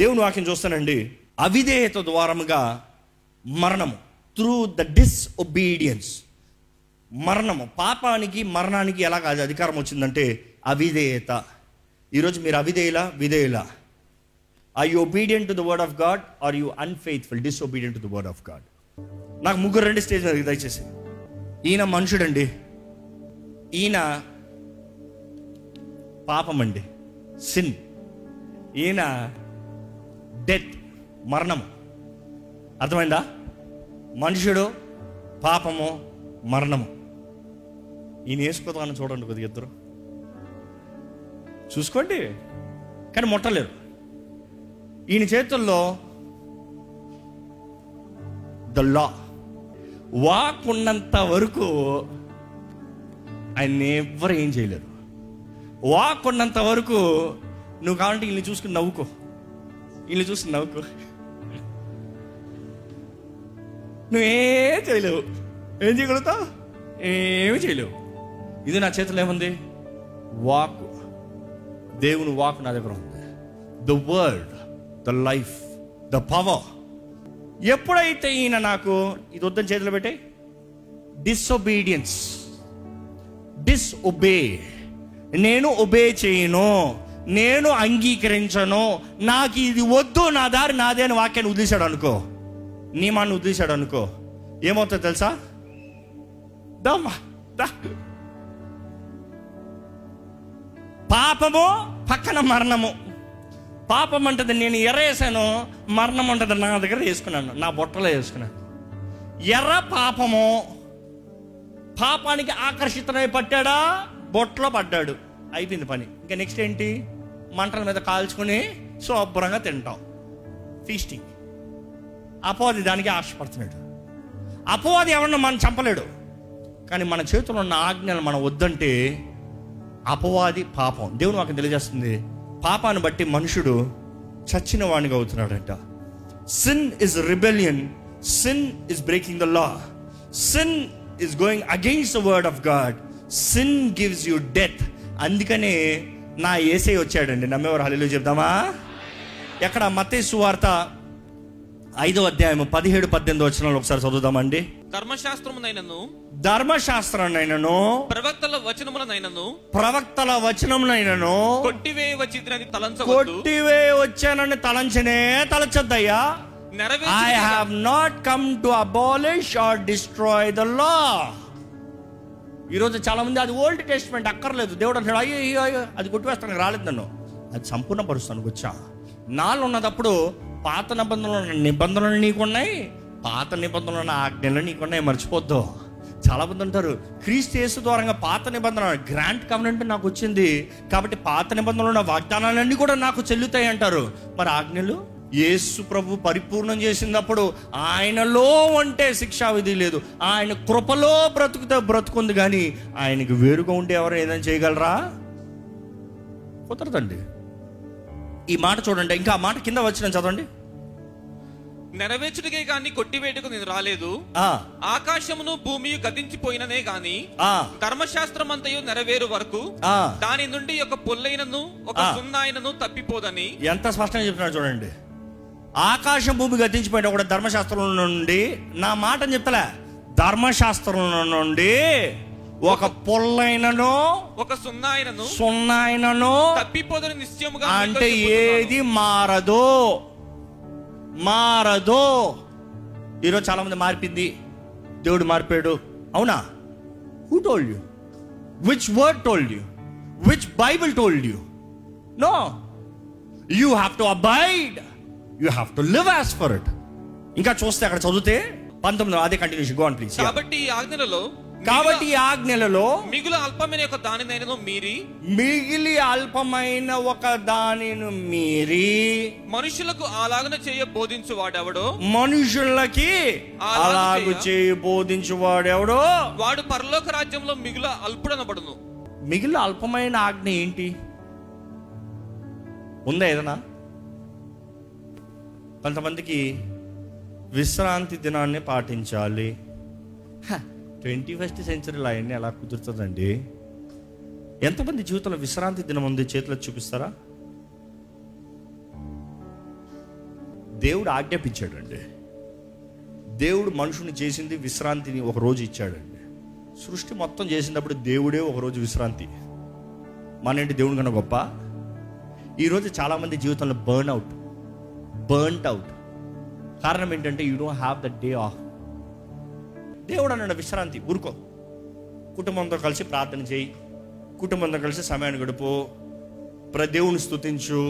దేవుని వాక్యం చూస్తానండి, అవిధేయత ద్వారముగా మరణము, త్రూ ద డిస్ఒబీడియన్స్ మరణము. పాపానికి మరణానికి ఎలాగ అధికారం వచ్చిందంటే అవిధేయత. ఈరోజు మీరు అవిధేయులా విధేయులా? Are you obedient to the word of God are you unfaithful disobedient to the word of God? నాకు ముగ్గురు రెండు స్టేజ్ మీద దయచేసి. ఈయన మనుషుడండి, ఈయన పాపమండి, సిన్, ఈయన డెత్ మరణం. అర్థమైందా? మనుషుడు, పాపము, మరణము. ఈయన వేసుకోదాన్ని చూడండి, కొద్దిగా ఇద్దరు చూసుకోండి, కానీ ముట్టలేరు. ఈయన చేతుల్లో ద లా, వాక్ ఉన్నంత వరకు ఆయన ఎవ్వరు ఏం చేయలేరు. వాక్ ఉన్నంత వరకు నువ్వు కావాలంటే వీళ్ళని చూసుకుని నవ్వుకో, వీళ్ళు చూసుకుని నవ్వుకో, నువ్వేం చేయలేవు. ఏం చేయగలుగుతావు? ఏమి చేయలేవు. ఇది నా చేతిలో ఏముంది? వాక్. దేవుని వాక్ నా దగ్గర ఉంది. The word, the life, the power. ఎప్పుడైతే ఈయన నాకు ఇది వద్దని చేతిలో పెట్టే, డిస్ఒబీడియన్స్, డిస్ఒబే, నేను ఒబే చేయను, నేను అంగీకరించను, నాకు ఇది వద్దు, నా దారి నాదే అని వాక్యాన్ని వదిలేశాడు అనుకో, నియమాన్ని వదిలేశాడు అనుకో, ఏమవుతుందో తెలుసా? పాపము పక్కన మరణము. పాపం అంటది నేను ఎర్రేసాను, మరణం అంటది నా దగ్గర వేసుకున్నాను, నా బొట్టలో వేసుకున్నాను. ఎర్ర పాపము, పాపానికి ఆకర్షితమై పట్టాడా, బొట్టలో పడ్డాడు, అయిపోయింది పని. ఇంకా నెక్స్ట్ ఏంటి? మంటల మీద కాల్చుకుని శుభ్రంగా తింటాం, ఫీస్టింగ్. అపవాది దానికి ఆశపడుతున్నాడు. అపవాది ఎవరన్నా మనం చంపలేడు, కానీ మన చేతిలో ఉన్న ఆజ్ఞలు మనం వద్దంటే అపవాది పాపం. దేవుడు మాకు తెలియజేస్తుంది, పాపాన్ని బట్టి మనుషుడు చచ్చిన వాడిగా అవుతున్నాడంట. Sin is rebellion, sin is breaking the law, sin is going against the word of God, sin gives you death. అందుకనే నా యేసయ్య వచ్చాడండి. నమ్మేవారు హల్లెలూయా చెప్దామా? ఎక్కడ? మత్తయి సువార్త 5వ అధ్యాయం 17-18 వచనాలు ఒకసారి చదువుదామండి. ధర్మశాస్త్రమునైనను ప్రవక్తల వచనమునైనను కొట్టివేయవచ్చునని తలంచనే తలచొద్దయ్యా. I have not come to abolish or destroy the law. ఈరోజు చాలా మంది అది ఓల్డ్ టెస్ట్మెంట్ అక్కర్లేదు. దేవుడు అంటాడు, అయ్యో అయ్యో అది కొట్టివేస్తాను, రాలేదు, నన్ను అది సంపూర్ణపరుస్తాను వచ్చా. నాలో ఉన్నప్పుడు పాత నిబంధనలు నీకున్నాయి, పాత నిబంధనలు ఉన్న ఆజ్ఞలు నీకున్నాయి, మర్చిపోద్దు. చాలామంది అంటారు, క్రీస్తు యేసు ద్వారంగా పాత నిబంధన గ్రాండ్ కవెనెంట్ నాకు వచ్చింది కాబట్టి పాత నిబంధనలు ఉన్న వాగ్దానాలన్నీ కూడా నాకు చెల్లుతాయి అంటారు. మరి ఆజ్ఞలు యేసు ప్రభు పరిపూర్ణం చేసినప్పుడు ఆయనలో ఉంటే శిక్షావిధి లేదు. ఆయన కృపలో బ్రతుకుతే బ్రతుకుంది, కానీ ఆయనకి వేరుగా ఉంటే ఎవరు ఏదైనా చేయగలరా? కుదరదండి. ఈ మాట చూడండి, ఇంకా ఆ మాట కింద వచ్చిన చదవండి. నెరవేర్చుటకే గాని కొట్టివేటకు నేను రాలేదు, ఆకాశమును భూమియు గతించిపోయిననే గాని ధర్మశాస్త్రం అంతయు నెరవేరు వరకు దాని నుండి ఒక పొల్లైనను ఒక సున్నాయినను తప్పిపోదని. ఎంత స్పష్టంగా చెప్తున్నాడు చూడండి. ఆకాశం భూమి గతించిపోయినా కూడా ధర్మశాస్త్రం నుండి, నా మాటని చెప్తలే, ధర్మశాస్త్రం నుండి ఒక పొల్లైనను ఒక సున్నాయినను తప్పిపోదని నిశ్చయముగా, అంటే ఏది మారదు, మారదు. ఈరోజు చాలా మంది మారిపోయింది, దేవుడు మారిపోయాడు. అవునా? Who told you? Which word told you? Which Bible told you? No, you have to abide, you have to live as for it. ఇంకా చూస్తే అక్కడ చదివితే 19 అదే కంటిన్యూషన్. Go on please. కాబట్టి ఈ ఆజ్ఞలలో, కాబట్టి ఈ ఆజ్ఞలలో మిగిలి అల్పమైన ఒక దానిని మీరి మనుషులకు అలాగన చేయ బోధించువాడెవడో, మనుషులకి అలాగ చేయ బోధించువాడెవడో వాడు పరలోక రాజ్యంలో మిగిలి అల్పుడనబడును. మిగిలి అల్పమైన ఆజ్ఞ ఏంటి? ఉందా ఏదన్నా? కొంతమందికి విశ్రాంతి దినాన్ని పాటించాలి. 21st సెంచరీలో ఆయన్ని ఎలా కుదురుతుందండి? ఎంతమంది జీవితంలో విశ్రాంతి దినం ఉంది? చేతులకు చూపిస్తారా? దేవుడు ఆజ్ఞాపించాడండి. దేవుడు మనుషుని చేసింది విశ్రాంతిని ఒకరోజు ఇచ్చాడండి. సృష్టి మొత్తం చేసినప్పుడు దేవుడే ఒకరోజు విశ్రాంతి. మనంటి దేవుని కన్నా గొప్ప. ఈరోజు చాలామంది జీవితంలో బర్న్అవుట్. కారణం ఏంటంటే you don't have the day off. దేవుడు అన్నాడు విశ్రాంతి, ఊరుకో, కుటుంబంతో కలిసి ప్రార్థన చేయి, కుటుంబంతో కలిసి సమయాన్ని గడుపు, దేవుని స్తుతించు,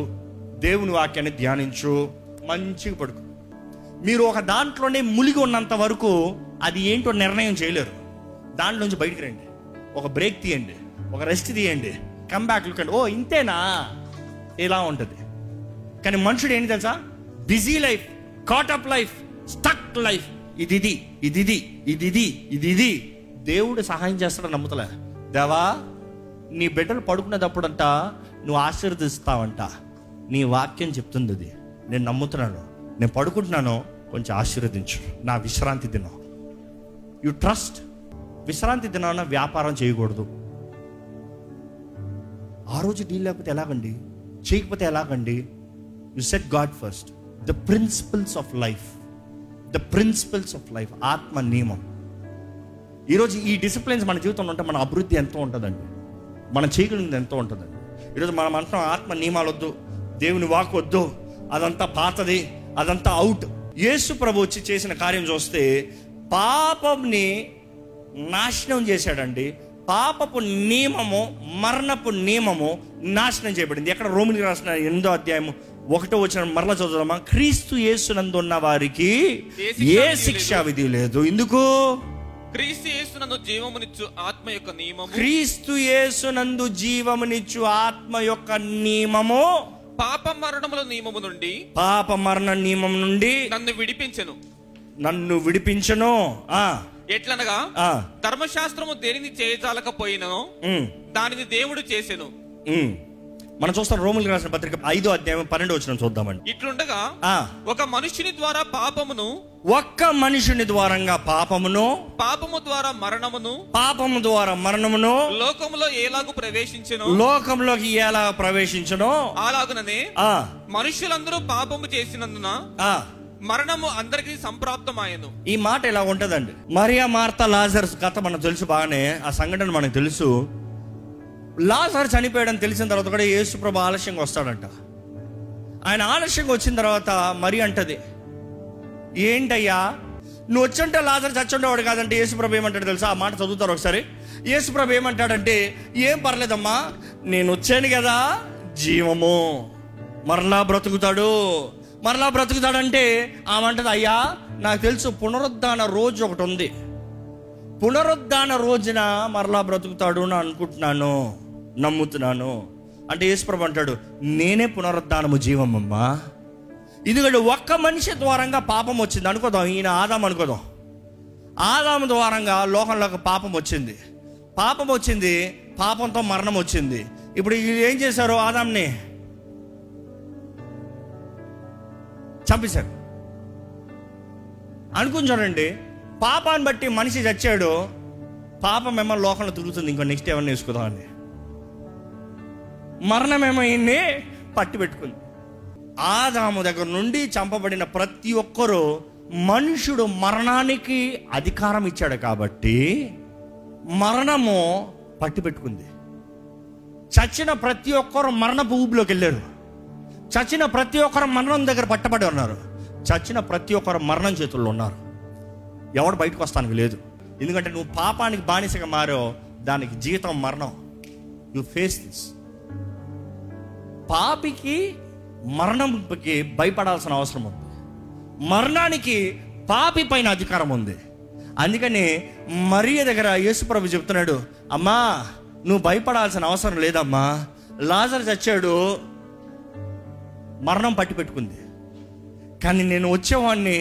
దేవుని వాక్యాన్ని ధ్యానించు, మంచిగా పడుకో. మీరు ఒక దాంట్లోనే ములిగి ఉన్నంత వరకు అది ఏంటో నిర్ణయం చేయలేరు. దాంట్లోంచి బయటికి రండి, ఒక బ్రేక్ తీయండి, ఒక రెస్ట్ తీయండి, కంబ్యాక్ లుక్ అండి. ఓ ఇంతేనా ఇలా ఉంటుంది. కానీ మనుషుడు ఏంటి తెలుసా? Busy life, caught up life, stuck life. ఇది దేవుడు సహాయం చేస్తాడని నమ్ముతలే. దేవా, నీ బిడ్డలు పడుకునేటప్పుడంట నువ్వు ఆశీర్వదిస్తావంట, నీ వాక్యం చెప్తుంది, అది నేను నమ్ముతున్నాను, నేను పడుకుంటున్నాను, కొంచెం ఆశీర్వదించు, నా విశ్రాంతి దినం. You trust. విశ్రాంతి దినాన వ్యాపారం చేయకూడదు. ఆ రోజు డీల్ లేకపోతే ఎలాగండి, చేయకపోతే ఎలాగండి? You set God first. The principles of life, ఆత్మ నియమం. ఈరోజు ఈ డిసిప్లిన్స్ మన జీవితంలో ఉంటే మన అభివృద్ధి ఎంతో ఉంటుందండి, మనం చేయగలిగింది ఎంతో ఉంటుందండి. ఈరోజు మన మనసులో ఆత్మ నియమాలు వద్దు, దేవుని వాక్ వద్దు, అదంతా పాతది, అదంతా అవుట్. యేసు ప్రభు వచ్చి చేసిన కార్యం చూస్తే పాపంని నాశనం చేశాడండి. పాపపు నియమము, మరణపు నియమము నాశనం చేయబడింది. ఎక్కడ? రోమిలికి రాసిన 8వ అధ్యాయం 1వ వచనం మరలా చదువుదామా. క్రీస్తు యేసునందు ఉన్న వారికి ఏ శిక్షా విధి లేదు. ఎందుకు? క్రీస్తు యేసునందు జీవమునిచ్చు ఆత్మ యొక్క నియమము పాప మరణ నియమం నుండి నన్ను విడిపించెను. ఎట్లనగా ధర్మశాస్త్రము దేనిని చేయజాలకపోయినో దానిని దేవుడు చేసెను. మనం చూస్తాం రోమిలికి రాసిన పత్రిక 5వ అధ్యాయం 12వ వచనం చూద్దామండి. ఇట్లుండగా ఒక మనుషుని ద్వారా పాపమును పాపము ద్వారా మరణమును లోకములోకి ఎలాగ ప్రవేశించెనో అలాగుననే మనుషులందరూ పాపము చేసినందున మరణము అందరికి సంప్రాప్తమాయెను. ఈ మాట ఇలా ఉంటదండి. మరియా, మార్తా, లాజరు కథ మనకు తెలుసు, బాగానే ఆ సంఘటన మనకు తెలుసు. లాజరు చనిపోయాడని తెలిసిన తర్వాత కూడా యేసు ప్రభు ఆలస్యంగా వస్తాడంట. ఆయన ఆలస్యంగా వచ్చిన తర్వాత మరి అంటది, ఏంటయ్యా నువ్వు వచ్చంటే లాజరు చచ్చుండేవాడు కాదంటే యేసు ప్రభు ఏమంటాడు తెలుసా? ఆ మాట చదువుతారు ఒకసారి. యేసు ప్రభు ఏమంటాడంటే, ఏం పర్లేదమ్మా, నేను వచ్చాను కదా, జీవము, మరలా బ్రతుకుతాడంటే ఆమంటది, అయ్యా నాకు తెలుసు, పునరుద్ధాన రోజు ఒకటి ఉంది, పునరుద్ధాన రోజున మరలా బ్రతుకుతాడు అని అనుకుంటున్నాను, నమ్ముతున్నాను అంటే యేసు ప్రభు అంటాడు, నేనే పునరుద్ధానము జీవమమ్మా. ఎందుకంటే ఒక్క మనిషి ద్వారంగా పాపం వచ్చింది అనుకోదాం, ఈయన ఆదాము అనుకోదాం. ఆదాము ద్వారంగా లోకంలోకి పాపం వచ్చింది, పాపంతో మరణం వచ్చింది. ఇప్పుడు వీళ్ళు ఏం చేశారు? ఆదాంని చంపేశారు అనుకుని చూడండి. పాపాన్ని బట్టి మనిషి చచ్చాడు, పాపం ఏమో లోకంలో తిరుగుతుంది, ఇంకో నెక్స్ట్ ఏమన్నా వేసుకుందామని. మరణమేమో ఈయన్ని పట్టి పెట్టుకుంది. ఆదాము దగ్గర నుండి చంపబడిన ప్రతి ఒక్కరూ, మనుషుడు మరణానికి అధికారం ఇచ్చాడు కాబట్టి మరణము పట్టి పెట్టుకుంది. చచ్చిన ప్రతి ఒక్కరు మరణపు ఊబిలోకి వెళ్ళారు. చచ్చిన ప్రతి ఒక్కరు మరణం దగ్గర పట్టబడి ఉన్నారు. చచ్చిన ప్రతి ఒక్కరు మరణం చేతుల్లో ఉన్నారు. ఎవడు బయటకు వస్తానికి లేదు. ఎందుకంటే నువ్వు పాపానికి బానిసగా మారో, దానికి జీతం మరణం. You face this. పాపికి మరణంకి భయపడాల్సిన అవసరం ఉంది. మరణానికి పాపి పైన అధికారం ఉంది. అందుకని మరియ దగ్గర యేసుప్రభు చెప్తున్నాడు, అమ్మా నువ్వు భయపడాల్సిన అవసరం లేదమ్మా, లాజరు చచ్చాడు, మరణం పట్టి పెట్టుకుంది, కానీ నేను వచ్చేవాడిని,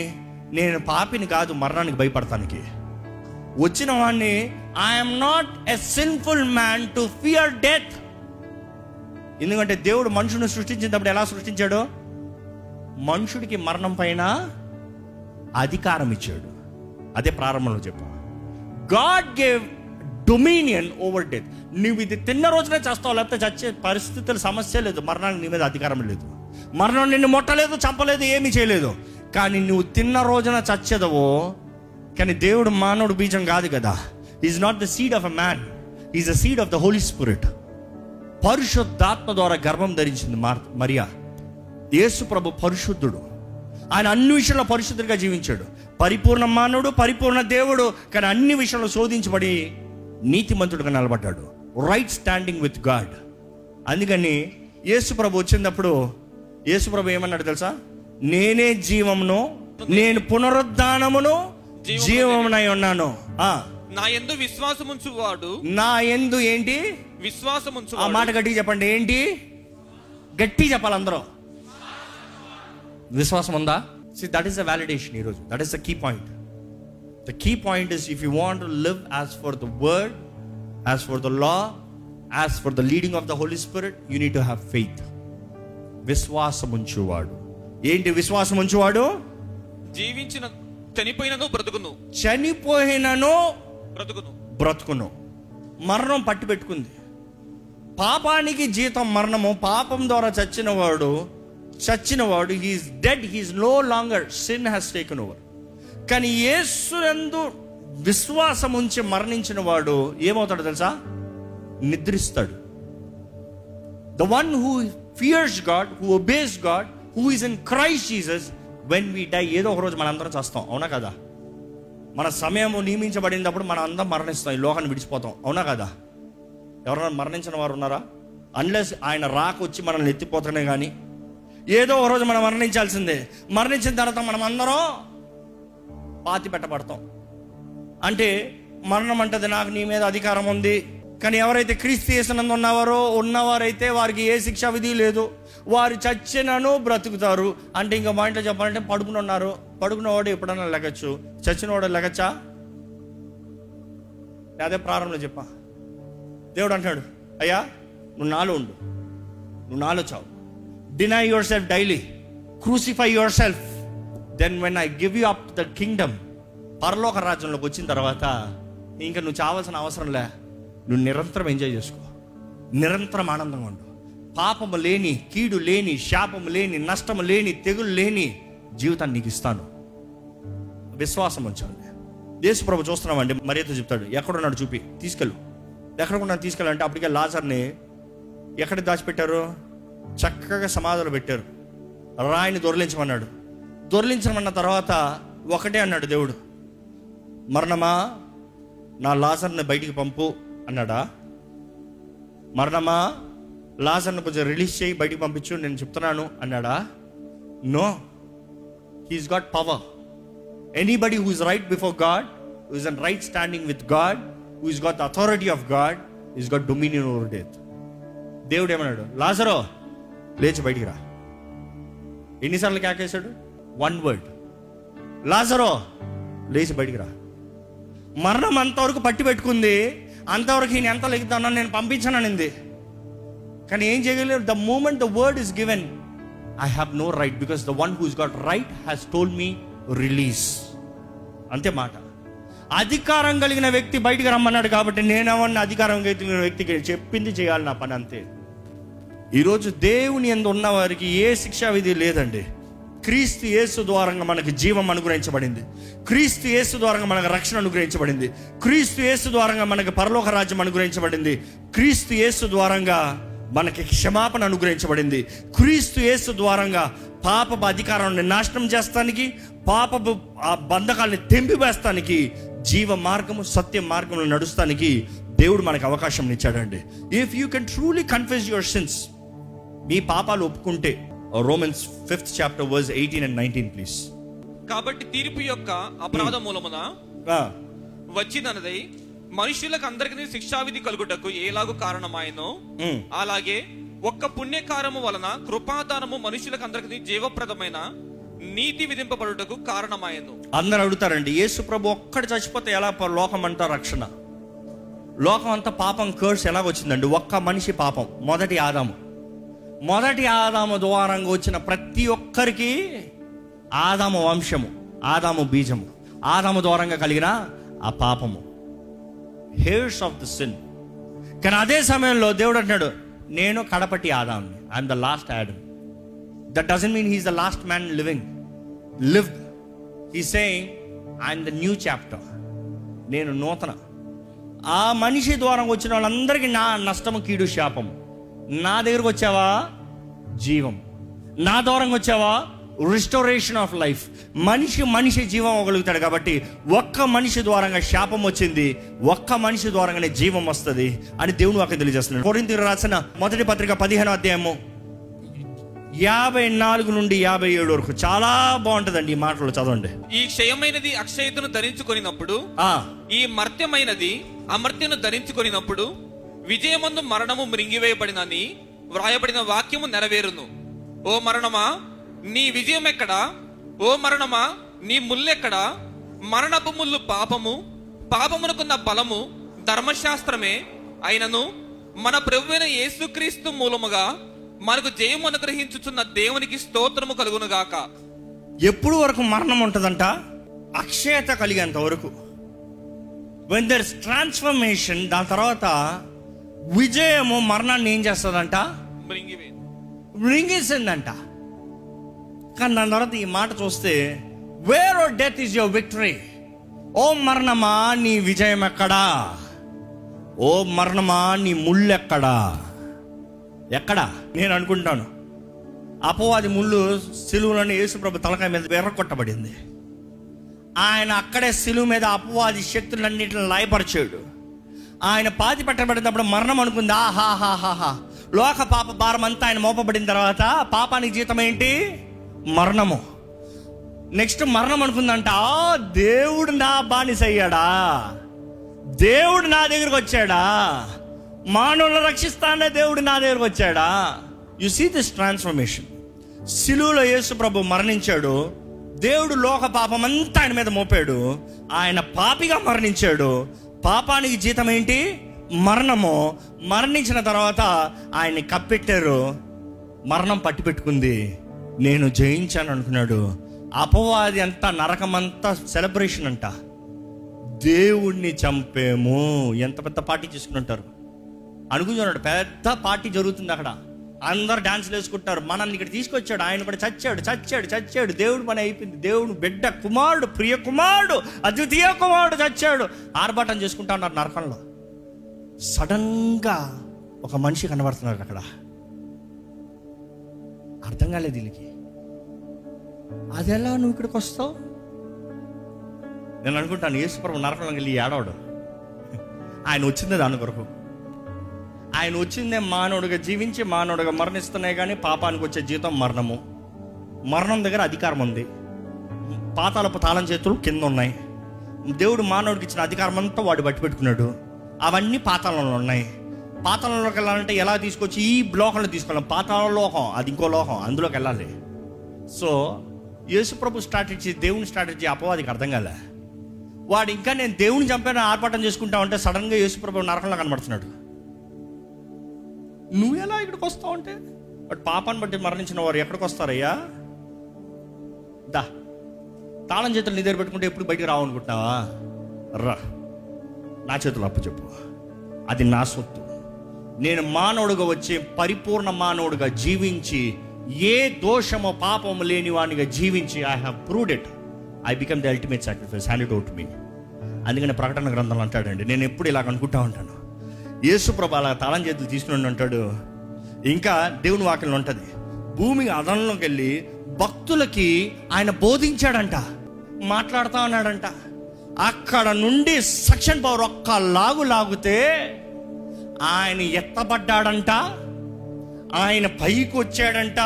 నేను పాపిని కాదు మరణానికి భయపడతానికి వచ్చిన వాడిని. I'm not a sinful man to fear death. ఎందుకంటే దేవుడు మనుషుని సృష్టించినప్పుడు ఎలా సృష్టించాడు? మనుషుడికి మరణం పైన అధికారం ఇచ్చాడు. అదే ప్రారంభంలో చెప్పా, God gave dominion over death. నువ్వు ఇది తిన్న రోజునే చేస్తావు, లేకపోతే చచ్చే పరిస్థితుల సమస్య లేదు, మరణానికి నీ మీద అధికారం లేదు. మరణం నిన్ను ముట్టలేదు, చంపలేదు, ఏమీ చేయలేదు. కానీ నువ్వు తిన్న రోజున చచ్చేదవో. కానీ దేవుడు మానవుడు బీజం కాదు కదా. Is not the seed of a man, is the seed of the Holi spirit. పరిశుద్ధాత్మ ద్వారా గర్భం ధరించింది మరియా. యేసు ప్రభు పరిశుద్ధుడు, ఆయన అన్ని విషయంలో పరిశుద్ధుడిగా జీవించాడు. పరిపూర్ణ మానవుడు, పరిపూర్ణ దేవుడు. కానీ అన్ని విషయంలో శోధించబడి నీతిమంతుడుగా నిలబడ్డాడు. Right standing with God. అందుకని యేసు ప్రభు వచ్చినప్పుడు యేసు ప్రభు ఏమన్నాడు తెలుసా? నేనే జీవమును, నేను పునరుద్ధానమును జీవమునై ఉన్నాను. నా యందు విశ్వాసముంచువాడు, నా యందు ఏంటి విశ్వాసముంచువాడు. ఆ మాట గట్టిగా చెప్పండి. ఏంటి గట్టి చెప్పాలి అందరూ. విశ్వాసం ఉందా? See, that is the validation ఈరోజు. That is the key point. The key point is, if you want to live as for the word, as for the law, as for the leading of the Holy Spirit, you need to have faith. విశ్వాసముంచువాడు. ఏంటి విశ్వాసముంచువాడు? జీవించిన చనిపోయినను బ్రతుకును, చనిపోయినను బ్రతుకును. బ్రతుకును మరణం పట్టి పెట్టుకుంది. పాపానికి జీతం మరణము. పాపం ద్వారా చచ్చినవాడు he is dead, he is no longer, sin has taken over. కానీ యేసునందు విశ్వాసం ఉంచి మరణించిన వాడు ఏమవుతాడు తెలుసా? నిద్రిస్తాడు. The one who fears God, who obeys God, who is in Christ Jesus, when we die, ఏదో ఒక రోజు మనందరం చేస్తాం, అవునా కదా? మన సమయము నియమించబడినప్పుడు మనం అందరం మరణిస్తాం, ఈ లోకాన్ని విడిచిపోతాం, అవునా కదా? ఎవరైనా మరణించిన వారు ఉన్నారా? అన్లెస్ ఆయన రాకొచ్చి మనల్ని ఎత్తిపోతనే కానీ ఏదో ఒక రోజు మనం మరణించాల్సిందే. మరణించిన తర్వాత మనం అందరం పాతి పెట్టబడతాం. అంటే మరణం అంటది నాకు నీ మీద అధికారం ఉంది. కానీ ఎవరైతే క్రీస్తు యేసునందు ఉన్నవారైతే వారికి ఏ శిక్షా విధి లేదు. వారు చచ్చినను బ్రతుకుతారు. అంటే ఇంకా మా ఇంట్లో చెప్పాలంటే పడుకుని ఉన్నారు. పడుకున్నవాడు ఎప్పుడన్నా లెగచ్చు, చచ్చినవాడు లెగచ్చా? అదే ప్రారంభంలో చెప్పా. దేవుడు అంటాడు, అయ్యా నువ్వు నాలో ఉండు, నువ్వు నాలో చావు. Deny yourself daily, crucify yourself, then when I give you up to the kingdom, పరలోక రాజ్యంలోకి వచ్చిన తర్వాత ఇంకా నువ్వు చావాల్సిన అవసరం లే. నువ్వు నిరంతరం ఎంజాయ్ చేసుకో, నిరంతరం ఆనందంగా ఉండు. పాపము లేని, కీడు లేని, శాపము లేని, నష్టము లేని, తెగులు లేని జీవితాన్ని నీకు ఇస్తాను. విశ్వాసం ఉంచండి. యేసు ప్రభు చూస్తున్నామండి, మరియతో చెప్తాడు, ఎక్కడున్నాడు చూపి తీసుకెళ్ళు. ఎక్కడికున్నాడు తీసుకెళ్ళంటే, అప్పటికే లాజర్ని ఎక్కడ దాచిపెట్టారు? చక్కగా సమాధులు పెట్టారు. రాయిని దొర్లించమన్నాడు. దొర్లించమన్న తర్వాత ఒకటే అన్నాడు దేవుడు, మరణమా నా లాజర్ని బయటికి పంపు అన్నాడా? మరణమా లాజర్ని కొంచెం రిలీజ్ చేయి, బయటికి పంపించు, నేను చెప్తున్నాను అన్నాడా? No, he's got power. Anybody who is right before God, who is an right standing with God, who is got the authority of God, he's got dominion over death. దేవుడు ఏమన్నాడు? లాజరో లేచి బయటికి రా. ఎన్నిసార్లు కేకేశాడు? వన్ వర్డ్, లాజరో లేచి బయటికి రా. మరణం అంతవరకు పట్టి పెట్టుకుంది. అంతవరకు ఈయన ఎంత లెగుతానో నేను పంపించాననింది. కానీ ఏం చేయలేదు. The moment the word is given, I have no right, because the one who's got right has told me release. అంతే మాట. అధికారం కలిగిన వ్యక్తి బయటికి రమ్మన్నాడు కాబట్టి నేనవన్న అధికారం కలిగిన వ్యక్తికి చెప్పింది చేయాలి, నా పని అంతే. ఈరోజు దేవుని యందు ఉన్నవారికి ఏ శిక్షా విధి లేదండి. క్రీస్తు యేసు ద్వారా మనకు జీవం అనుగ్రహించబడింది. క్రీస్తు యేసు ద్వారా మనకు రక్షణ అనుగ్రహించబడింది. క్రీస్తు యేసు ద్వారా మనకు పరలోక రాజ్యం అనుగ్రహించబడింది. క్రీస్తు యేసు ద్వారా మనకి క్షమాపణ అనుగ్రహించబడింది. క్రీస్తు యేసు ద్వారా పాపపు అధికారాన్ని నాశనం చేస్తానికి, పాపపు బంధకాలని తెంపివేస్తానికి, జీవ మార్గము సత్య మార్గంలో నడుస్తానికి దేవుడు మనకు అవకాశం ఇచ్చాడండి. If you can truly confess your sins, మీ పాపాలు ఒప్పుకుంటే. Romans 5th chapter verse 18 and 19 please. కాబట్టి తీర్పు యొక్క అపరాధ మూలమున వచ్చినది మనుషులకు అందరికీ శిక్షావిధి కలుగుటకు ఎలాగూ కారణమాయనో, అలాగే ఒక్క పుణ్యకారము వలన కృపాదానము మనుషులకు అందరికీ జీవప్రదమైన నీతి విధింపబడుటకు కారణమాయను. అందరూ అడుగుతారండి, యేసు ప్రభు ఒక్కడు చచ్చిపోతే ఎలా లోకం అంతా రక్షణ, లోకం అంతా పాపం కర్స్ ఎలా వచ్చిందండి? ఒక్క మనిషి పాపం, మొదటి ఆదాము ద్వారంగా వచ్చిన ప్రతి ఒక్కరికి ఆదాము వంశము, ఆదాము బీజము, ఆదాము ద్వారంగా కలిగిన ఆ పాపము, హెయిర్స్ ఆఫ్ ద సిన్. కానీ అదే సమయంలో దేవుడు అంటున్నాడు, నేను కడపటి ఆదాముని, I'm the last Adam. That doesn't mean he's the last man lived. He's saying, I'm the new chapter. నేను నూతన. ఆ మనిషి ద్వారా వచ్చిన వాళ్ళందరికీ నా నష్టము, కీడు, శాపం. నా దగ్గరకు వచ్చావా జీవం, నా ద్వారా వచ్చావా రిస్టోరేషన్ ఆఫ్ లైఫ్. మనిషి మనిషి జీవం అవ్వగలుగుతాడు కాబట్టి ఒక్క మనిషి ద్వారంగా శాపం వచ్చింది, ఒక్క మనిషి ద్వారంగానే జీవం వస్తుంది అని దేవుని వాక్యం తెలియజేస్తున్నాడు. కొరింథీయులకు రాసిన మొదటి పత్రిక 15వ అధ్యాయము 54 నుండి 57 వరకు చాలా బాగుంటదండి. ఈ మాటలు చదవండి. ఈ క్షయమైనది అక్షయతను ధరించుకొనినప్పుడు, ఈ మర్త్యమైనది అమర్త్యను ధరించుకొనినప్పుడు విజయమందు మరణము మృంగివేయబడినని వ్రాయబడిన వాక్యము నెరవేరును. ఓ మరణమా నీ విజయం ఎక్కడా? ఓ మరణమా నీ ముల్లెక్కడా? మరణపు ముల్లు పాపము, పాపమునకున్న బలము ధర్మశాస్త్రమే. అయినను మన ప్రభువైన యేసుక్రీస్తు మూలముగా మనకు జయం అనుగ్రహించుచున్న దేవునికి స్తోత్రము కలుగును గాక. ఎప్పుడు వరకు మరణం ఉంటదంట? అక్షయత కలిగేంత వరకు. వెన్ దేర్ ఇస్ ట్రాన్స్ఫర్మేషన్, దాని తర్వాత విజయము మరణాన్ని ఏం చేస్తుందంట? మృంగేసిందంట. కానీ దాని తర్వాత ఈ మాట చూస్తే, where O death is your victory. ఓ మరణమా నీ విజయం ఎక్కడా? ఓ మరణమా నీ ముళ్ళెక్కడా? ఎక్కడా? నేను అనుకుంటాను అపవాది ముళ్ళు సిలువులోని యేసుప్రభు తలకాయ మీద వెర్రకొట్టబడింది. ఆయన అక్కడే సిలువు మీద అపవాది శక్తులన్నింటిని లయపరిచాడు. ఆయన పాతి పెట్టబడినప్పుడు మరణం అనుకుంది, ఆహా హాహాహా, లోక పాప భారం అంతా ఆయన మోపబడిన తర్వాత పాపానికి జీతం ఏంటి? మరణము. నెక్స్ట్ మరణం అనుకుందంట, దేవుడు నా బానిసయ్యాడా, దేవుడు నా దగ్గరకు వచ్చాడా, మానవులను రక్షిస్తానే దేవుడు నా దగ్గరకు వచ్చాడా. You see this transformation. సిలువులో యేసు ప్రభు మరణించాడు, దేవుడు లోక పాపం అంతా ఆయన మీద మోపాడు, ఆయన పాపిగా మరణించాడు, పాపానికి జీతం ఏంటి? మరణము. మరణించిన తర్వాత ఆయన్ని కప్పెట్టారు, మరణం పట్టిపెట్టుకుంది. నేను జయించాను అనుకున్నాడు. అపవాది అంతా, నరకమంతా సెలబ్రేషన్ అంట. దేవుణ్ణి చంపేము. ఎంత పెద్ద పార్టీ చేసుకుంటారు అనుకుంటున్నాడు. పెద్ద పార్టీ జరుగుతుంది అక్కడ, అందరు డాన్సులు వేసుకుంటారు. మనల్ని ఇక్కడ తీసుకొచ్చాడు, ఆయన కూడా చచ్చాడు. దేవుడు పని అయిపోయింది. దేవుడు బిడ్డ, కుమారుడు, ప్రియ కుమారుడు, అద్వితీయ కుమారుడు చచ్చాడు. ఆర్భాటం చేసుకుంటా ఉన్నారు నరకంలో. సడన్గా ఒక మనిషి కనబడుతున్నారు అక్కడ. అర్థం కాలేదు వీళ్ళకి, అదెలా నువ్వు ఇక్కడికి వస్తావు? నేను అనుకుంటాను, యేసుప్రభు నరకంలోకి వెళ్ళి ఏడవడు. ఆయన వచ్చిందే దాని కొరకు. ఆయన వచ్చిందే మానవుడిగా జీవించి మానవుడిగా మరణిస్తున్నాయి. కానీ పాపానికి వచ్చే జీతం మరణము. మరణం దగ్గర అధికారం ఉంది. పాతాళపు తాళం చేతులు కింద ఉన్నాయి. దేవుడు మానవుడికి ఇచ్చిన అధికారం అంతా వాడు బట్టి పెట్టుకున్నాడు. అవన్నీ పాతాళంలో ఉన్నాయి. పాతాళంలోకి వెళ్ళాలంటే ఎలా తీసుకొచ్చి ఈ లోకంలో తీసుకెళ్ళాం? పాతాళ లోకం, అది ఇంకో లోకం, అందులోకి వెళ్ళాలి. సో యేసుప్రభు స్ట్రాటజీ, దేవుని స్ట్రాటజీ అపవాదికి అర్థం కాలే. వాడు ఇంకా నేను దేవుని చంపాను ఆర్భాటం చేసుకుంటా ఉంటే సడన్గా యేసుప్రభు నరకంలో కనబడుతున్నాడు. నువ్వు ఎలా ఇక్కడికి వస్తావు అంటే, బట్ పాపాన్ని బట్టి మరణించిన వారు ఎక్కడికి వస్తారయ్యా? దా తాళం చేతులు నీ దగ్గర పెట్టుకుంటే ఎప్పుడు బయటికి రావు అనుకుంటున్నావా? రా, నా చేతులు అప్పు చెప్పు, అది నా సొత్తు. నేను మానవుడిగా వచ్చి పరిపూర్ణ మానవుడిగా జీవించి ఏ దోషమో పాపము లేని వాడిగా జీవించి I have proved it. I become the ultimate sacrifice, hand it out to me. అందుకని ప్రకటన గ్రంథంలో అంటాడండి, నేను ఎప్పుడు ఇలాగ అనుకుంటా ఉంటాను. యేసుప్రభు అలా తాళం చేతులు తీసుకుని ఉంటాడు. ఇంకా దేవుని వాక్యంలో ఉంటుంది, భూమి అదనంలోకి వెళ్ళి భక్తులకి ఆయన బోధించాడంట, మాట్లాడుతూ ఉన్నాడంట. అక్కడ నుండి సెక్షన్ పవర్ ఒక్క లాగితే ఆయన ఎత్తబడ్డాడంట, ఆయన పైకి వచ్చాడంట.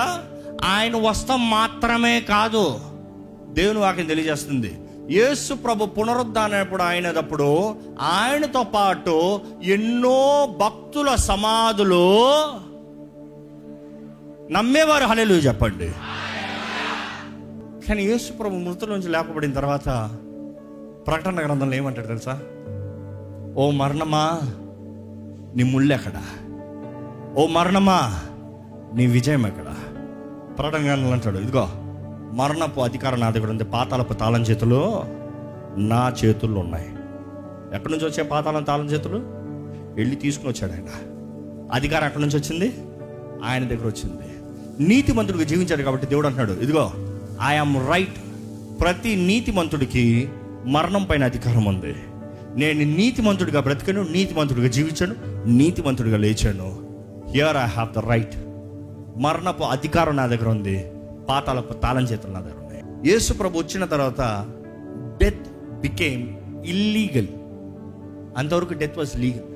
ఆయన వస్తాం మాత్రమే కాదు, దేవుని వాక్యం తెలియజేస్తుంది, యేసు ప్రభు పునరుద్ధానప్పుడు ఆయనప్పుడు ఆయనతో పాటు ఎన్నో భక్తుల సమాధులు నమ్మేవారు. హల్లెలూయా చెప్పండి. కానీ యేసు ప్రభు మృతుల నుంచి లేపబడిన తర్వాత ప్రకటన గ్రంథంలో ఏమంటాడు తెలుసా? ఓ మరణమా నీ ముళ్ళెక్కడా? ఓ మరణమా నీ విజయం ఎక్కడా? ప్రకటన గ్రంథంలో అంటాడు, ఇదిగో మరణపు అధికారం నా దగ్గర ఉంది, పాతాళపు తాళం చేతులు నా చేతుల్లో ఉన్నాయి. ఎక్కడి నుంచి వచ్చే పాతాళం తాళం చేతులు? వెళ్ళి తీసుకుని వచ్చాడు ఆయన. అధికారం ఎక్కడి నుంచి వచ్చింది? ఆయన దగ్గర వచ్చింది. నీతిమంతుడిగా జీవించాడు కాబట్టి దేవుడు అంటున్నాడు, ఇదిగో ఐఎమ్ రైట్, ప్రతి నీతిమంతుడికి మరణం పైన అధికారం ఉంది. నేను నీతిమంతుడిగా బ్రతికాను, నీతిమంతుడిగా జీవించాను, నీతిమంతుడిగా లేచాను. Here I have the right. మరణపు అధికారం నా దగ్గర ఉంది, పాతాళపు తాళం చేతులు నా దగ్గర ఉన్నాయి. యేసు ప్రభు వచ్చిన తర్వాత డెత్ బికేమ్ ఇల్లీగల్. అంతవరకు డెత్ వాజ్ లీగల్.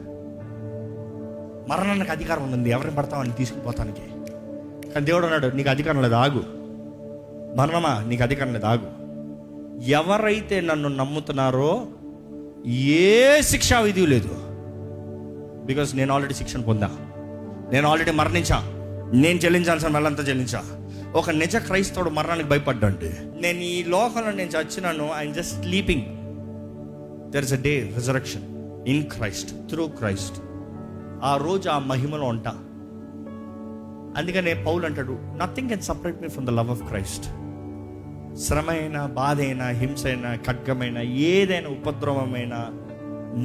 మరణానికి అధికారం ఉంది, ఎవరిని పడతామని తీసుకుపోతానికి. కానీ దేవుడు అన్నాడు, నీకు అధికారం లేదు, ఆగు. మరణమా, నీకు అధికారం లేదు, ఆగు. ఎవరైతే నన్ను నమ్ముతున్నారో ఏ శిక్షా విధి లేదు. బికాస్ నేను ఆల్రెడీ శిక్షను పొందా, నేను ఆల్రెడీ మరణించా, నేను చెల్లించాల్సిన వాళ్ళంతా చెల్లించా. ఒక నిజ క్రైస్తవుడు మరణానికి భయపడ్డా అంటే, నేను ఈ లోకంలో నేను చచ్చినాను, I'm just sleeping. There is a day resurrection in Christ, through Christ. ఆ రోజు ఆ మహిమలో ఉంటా. అందుకనే పౌలు అంటాడు, nothing can separate me from the love of Christ. శ్రమైన, బాధ అయినా, హింస అయినా, ఖడ్గమైన, ఏదైనా ఉపద్రవమైన,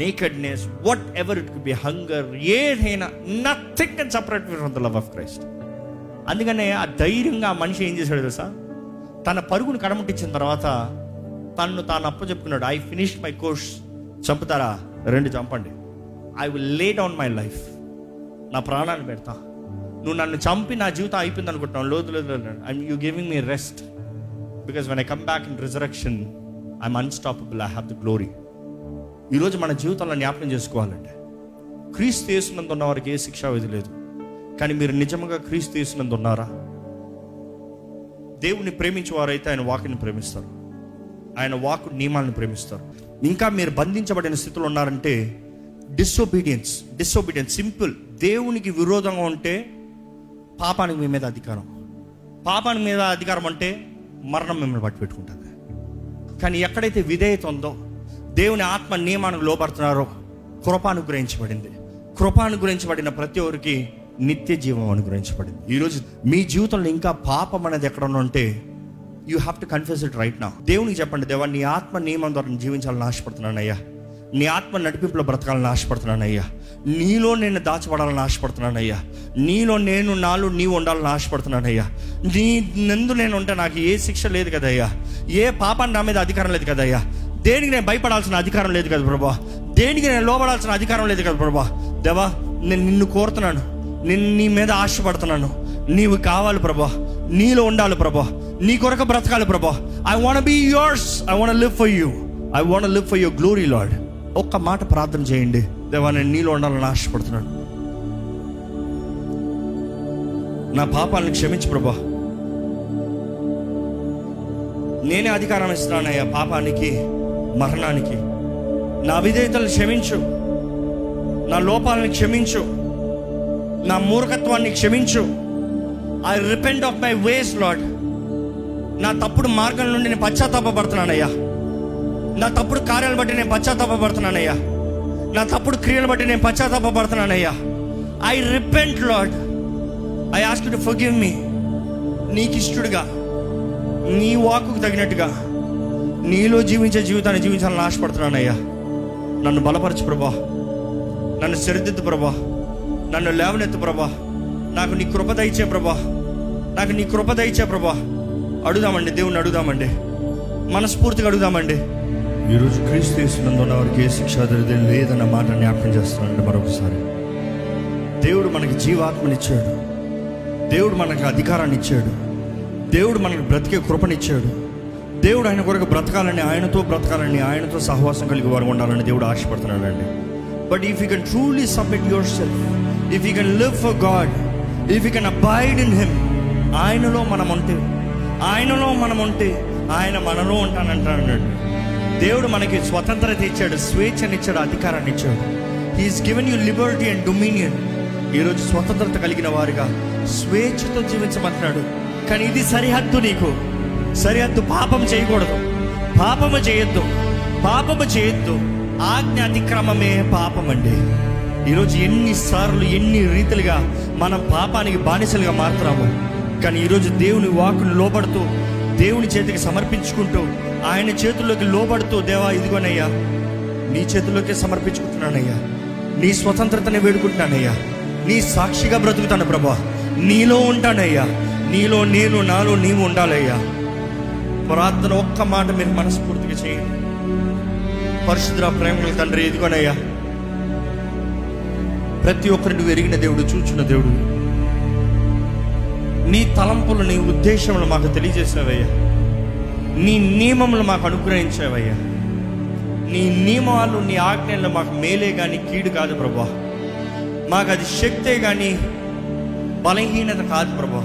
nakedness, whatever it could be, hunger, ఏదైనా, nothing can separate me from the love of Christ. అందుకనే ఆ ధైర్యంగా ఆ మనిషి ఏం చేశాడు తెలుసా, తన పరుగును కడముట్టించిన తర్వాత తను తాను అప్పు చెప్పుకున్నాడు, ఐ ఫినిష్డ్ మై కోర్స్. చంపుతారా, రెండు చంపండి. I will lay down my life, నా ప్రాణాన్ని పెడతా. నువ్వు నన్ను చంపి నా జీవితం అయిపోయింది అనుకుంటున్నావు, లోతు లోతు I'm you giving me rest. Because when I come back in resurrection I'm unstoppable, I have the glory. ఈరోజు మన జీవితంలో జ్ఞాపకం చేసుకోవాలంటే, క్రీస్తు యేసునందు ఉన్న వారికి ఏ శిక్షా విధి లేదు. కానీ మీరు నిజంగా క్రీస్తు యేసునందు ఉన్నారా? దేవుని ప్రేమించేవారైతే ఆయన వాక్యాన్ని ప్రేమిస్తారు, ఆయన వాక్కు నియమాలను ప్రేమిస్తారు. ఇంకా మీరు బంధించబడిన స్థితిలో ఉన్నారంటే డిసోబీడియన్స్ సింపుల్. దేవునికి విరోధంగా ఉంటే పాపానికి మీ మీద అధికారం, పాపానికి మీద అధికారం అంటే మరణం మిమ్మల్ని పట్టి పెట్టుకుంటుంది. కానీ ఎక్కడైతే విధేయత ఉందో, దేవుని ఆత్మ నియమానికి లోబడుతున్నారో, కృపానుగ్రహించబడింది. కృపానుగ్రహించబడిన ప్రతి ఒక్కరికి నిత్య జీవం అనుగ్రహించబడింది. ఈరోజు మీ జీవితంలో ఇంకా పాపం అనేది ఎక్కడన్నా ఉంటే, you have to confess it right now. దేవునికి చెప్పండి, దేవా నీ ఆత్మ నియమం ద్వారా జీవించాలని ఆశపడుతున్నానయ్యా, నీ ఆత్మ నడిపింపులో బ్రతకాలని ఆశపడుతున్నానయ్యా, నీలో నేను దాచబడాలని ఆశపడుతున్నానయ్యా, నీలో నేను, నాలో నీవు ఉండాలని ఆశపడుతున్నానయ్యా, నీ నందు నేను ఉంటే నాకు ఏ శిక్ష లేదు కదయ్యా, ఏ పాపాన్ని నా మీద అధికారం లేదు కదయ్యా, దేనికి నేను భయపడాల్సిన అధికారం లేదు కదా ప్రభా, దేనికి నేను లోబడాల్సిన అధికారం లేదు కదా ప్రభా. దేవా నేను నిన్ను కోరుతున్నాను, నేను నీ మీద ఆశపడుతున్నాను, నీవు కావాలి ప్రభా, నీలో ఉండాలి ప్రభా, నీ కొరకు బ్రతకాలి ప్రభా. I want be yours, I want live for you, I want live for your glory Lord. ఒక్క మాట ప్రార్థన చేయండి, దేవా నేను నీలో ఉండాలని ఆశపడుతున్నాను, నా పాపాలను క్షమించు ప్రభా, నేనే అధికారం ఇస్తున్నానయ్యా పాపానికి, మరణానికి. నా అవిధేయతలను క్షమించు, నా లోపాలను క్షమించు, నా మూర్ఖత్వాన్ని క్షమించు. I repent of my ways Lord. నా తప్పుడు మార్గం నుండి నేను పశ్చాత్తాపడుతున్నానయ్యా, నా తప్పుడు కార్యాలను బట్టి నేను పశ్చాత్తాపడుతున్నానయ్యా, నా తప్పుడు క్రియలను బట్టి నేను పశ్చాత్తాపడుతున్నానయ్యా. I repent Lord, I ask you to forgive me. నీకు ఇష్టడుగా, నీ వాక్కుకు తగినట్టుగా నీలో జీవించే జీవితాన్ని జీవించాలని ఆశపడుతున్నానయ్యా. నన్ను బలపరచు ప్రభా, నన్ను సరిదిద్దు ప్రభా, నన్ను లేవనెత్తు ప్రభా, నాకు నీ కృప దయచే ప్రభా, నాకు నీ కృప దయచే ప్రభా. అడుగుదామండి, దేవుణ్ణి అడుగుదామండి, మనస్ఫూర్తిగా అడుగుదామండి. ఈరోజు క్రీస్తు యేసునందు ఉన్న వారికి ఏ శిక్ష లేదన్న మాట జ్ఞాపకం చేస్తున్నానండి మరొకసారి. దేవుడు మనకి జీవాత్మనిచ్చాడు, దేవుడు మనకు అధికారాన్ని ఇచ్చాడు, దేవుడు మనకు బ్రతికే కృపనిచ్చాడు, దేవుడు ఆయన కొరకు బ్రతకాలని, ఆయనతో బ్రతకాలని, ఆయనతో సహవాసం కలిగి వారు ఉండాలని దేవుడు ఆశపడుతున్నాడండి. But if you can truly submit your self, if you can live for God, if you can abide in him, ఆయనలో మనం ఉంటే, ఆయనలో మనం ఉంటే ఆయన మనలో ఉంటానంటానండి. దేవుడు మనకి స్వతంత్రత ఇచ్చాడు, స్వేచ్ఛనిచ్చాడు, అధికారాన్ని ఇచ్చాడు. He's given you liberty and dominion. ఈరోజు స్వతంత్రత కలిగిన వారుగా స్వేచ్ఛతో జీవించమంటున్నాడు. కానీ ఇది సరిహద్దు, నీకు సరిహద్దు. పాపం చేయకూడదు, పాపము చేయొద్దు, పాపము చేయొద్దు. ఆజ్ఞ అతిక్రమమే పాపం అండి. ఈరోజు ఎన్నిసార్లు ఎన్ని రీతిలుగా మనం పాపానికి బానిసలుగా మారుతున్నాము. కానీ ఈరోజు దేవుని వాక్కును లోబడుతూ, దేవుని చేతికి సమర్పించుకుంటూ, ఆయన చేతుల్లోకి లోబడుతూ, దేవా ఇదిగోనయ్యా నీ చేతుల్లోకి సమర్పించుకుంటున్నానయ్యా, నీ స్వతంత్రతని వేడుకుంటున్నానయ్యా, నీ సాక్షిగా బ్రతుకుతాను ప్రభా, నీలో ఉంటానయ్యా, నీలో నేను, నాలో నీవు ఉండాలయ్యా. ప్రార్థన ఒక్క మాట మీరు మనస్ఫూర్తిగా చేయండి. పరిశుద్ధ ప్రేమల తండ్రి, ఎదుగునయ్యా, ప్రతి ఒక్కరిని వెరిగిన దేవుడు, చూచిన దేవుడు, నీ తలంపులు, నీ ఉద్దేశములు మాకు తెలియజేసావయ్యా. నీ నియమములు మాకు అనుగ్రహించావయ్యా. నీ నియమాలు, నీ ఆజ్ఞలు మాకు మేలే కానీ కీడు కాదు ప్రభా. మాకు అది శక్తే కానీ బలహీనత కాదు ప్రభా.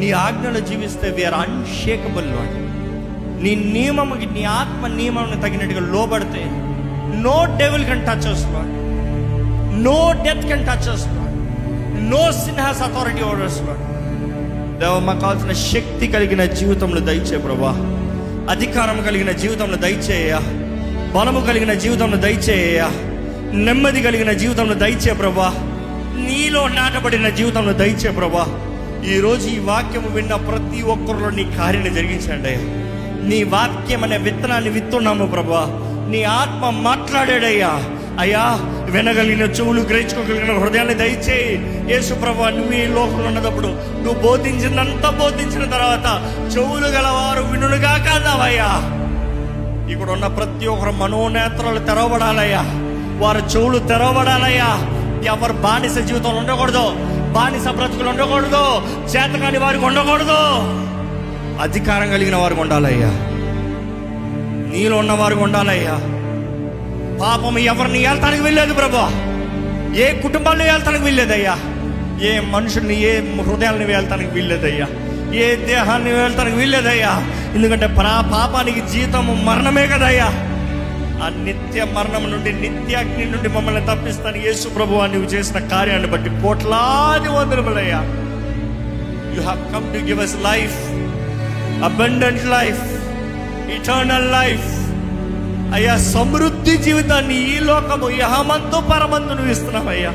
నీ ఆజ్ఞలు జీవిస్తే వీఆర్ అన్షేకబుల్ లాడ్. నీ నియమముకి, నీ ఆత్మ నియమం తగినట్టుగా లోబడితే no devil can touch us lord, no death can touch us lord, no sin has authority over us lord. దేవ, మాకు కావాల్సిన శక్తి కలిగిన జీవితంలో దయచే ప్రభా. అధికారం కలిగిన జీవితంలో దయచేయ. బలము కలిగిన జీవితంలో దయచేయ. నెమ్మది కలిగిన జీవితంలో దయచే ప్రభా. నీలో నాటబడిన జీవితంలో దయచే ప్రభా. ఈరోజు ఈ వాక్యము విన్న ప్రతి ఒక్కరిలో నీ కార్యం జరిగించండి. నీ వాక్యం అనే విత్తనాన్ని విత్తున్నాము ప్రభా. నీ ఆత్మ మాట్లాడాడయ్యా. అయ్యా, వినగలిగిన చెవులు, గ్రహించుకోగలిగిన హృదయాన్ని దయచేయి యేసు ప్రభా. నువ్వు ఈ లోకంలో ఉన్నప్పుడు నువ్వు బోధించినంత, బోధించిన తర్వాత చెవులు గలవారు వినులుగా కాదావయ్యా. ఇక్కడ ఉన్న ప్రతి ఒక్కరు మనోనేత్రాలు తెరవబడాలయ్యా, వారి చెవులు తెరవబడాలయ్యా. ఎవరు బానిస జీవితంలో ఉండకూడదు, బానిస బ్రతుకులు ఉండకూడదు, చేతకాని వారికి ఉండకూడదు, అధికారం కలిగిన వారికి ఉండాలయ్యా, నీలో ఉన్న వారికి ఉండాలయ్యా. పాపం ఎవరిని వెళ్తానికి వెళ్ళలేదు ప్రభా. ఏ కుటుంబాన్ని వెళ్తానికి వెళ్ళలేదయ్యా. ఏ మనుషుల్ని, ఏ హృదయాన్ని వెళ్తానికి వెళ్ళలేదయ్యా. ఏ దేహాన్ని వెళ్తానికి వెళ్ళలేదయ్యా. ఎందుకంటే పాపానికి జీతము మరణమే కదయ్యా. ఆ నిత్య మరణం నుండి, నిత్యాగ్ని నుండి మమ్మల్ని తప్పిస్తాను యేసు ప్రభువా. నువ్వు చేసిన కార్యాన్ని బట్టి కోట్లాది వందనములయ్యా. You have come to give us life, abundant life, eternal life అయ్యా. సమృద్ధి జీవితాన్ని ఈ లోకము, యహమంతు, పరమంతు నువ్వు ఇస్తున్నావయ్యా.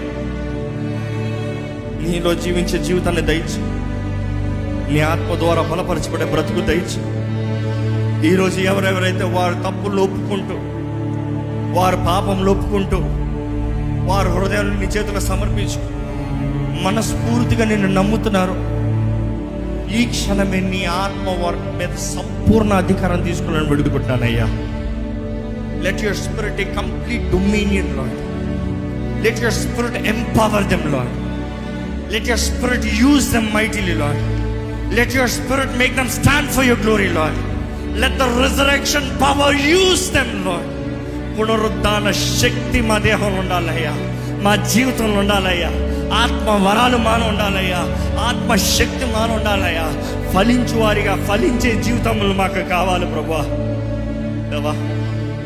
నీలో జీవించే జీవితాన్ని దయచి, నీ ఆత్మ ద్వారా బలపరచబడే బ్రతుకు దయచి. ఈరోజు ఎవరెవరైతే వారు తప్పులు ఒప్పుకుంటూ, వారు పాపంలో ఒప్పుకుంటూ, వారు హృదయాన్ని నీ చేతులు సమర్పించు, మనస్ఫూర్తిగా నిన్ను నమ్ముతున్నారు, ఈ క్షణమే నీ ఆత్మ వారి మీద సంపూర్ణ అధికారం తీసుకున్నాను విడుకుంటానయ్యా. Let your spirit a complete dominion lord. Let your spirit empower them lord. Let your spirit use them mightily lord. Let your spirit make them stand for your glory lord. Let the resurrection power use them lord. పునరుద్ధాన శక్తి మా దేహంలో ఉండాలయ్యా, మా జీవితంలో ఉండాలయ్యా. ఆత్మ వరాలు మాను ఉండాలయ్యా, ఆత్మశక్తి మాను ఉండాలయ్యా. ఫలించు వారిగా ఫలించే జీవితములు మాకు కావాలి ప్రభువా. దేవా,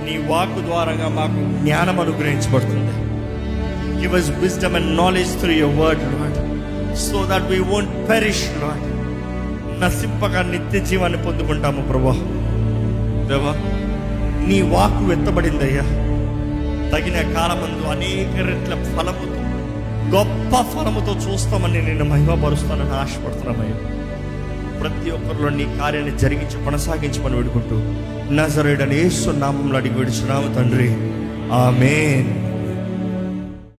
నీ వాక్కు ద్వారంగా మాకు జ్ఞానం అనుగ్రహించబడుతుంది. Give us wisdom and knowledge through your word Lord, so that we won't perish Lord. నశింపక నిత్య జీవాన్ని పొందుకుంటాము ప్రభువా. దేవా, నీ వాక్కు ఎత్తబడిందయ్యా. తగిన కాలమందు అనేక రెట్ల ఫలముతో, గొప్ప ఫలముతో చూస్తామని నేను మహిమపరుస్తానని ఆశపడుతున్నామయ్యా. ప్రతి ఒక్కరిలో నీ కార్యాన్ని జరిగించి కొనసాగించమని వేడుకుంటూ నజరేయుడైన యేసు నామములో అడిగి వేడుచున్నాము తండ్రి. ఆమేన్.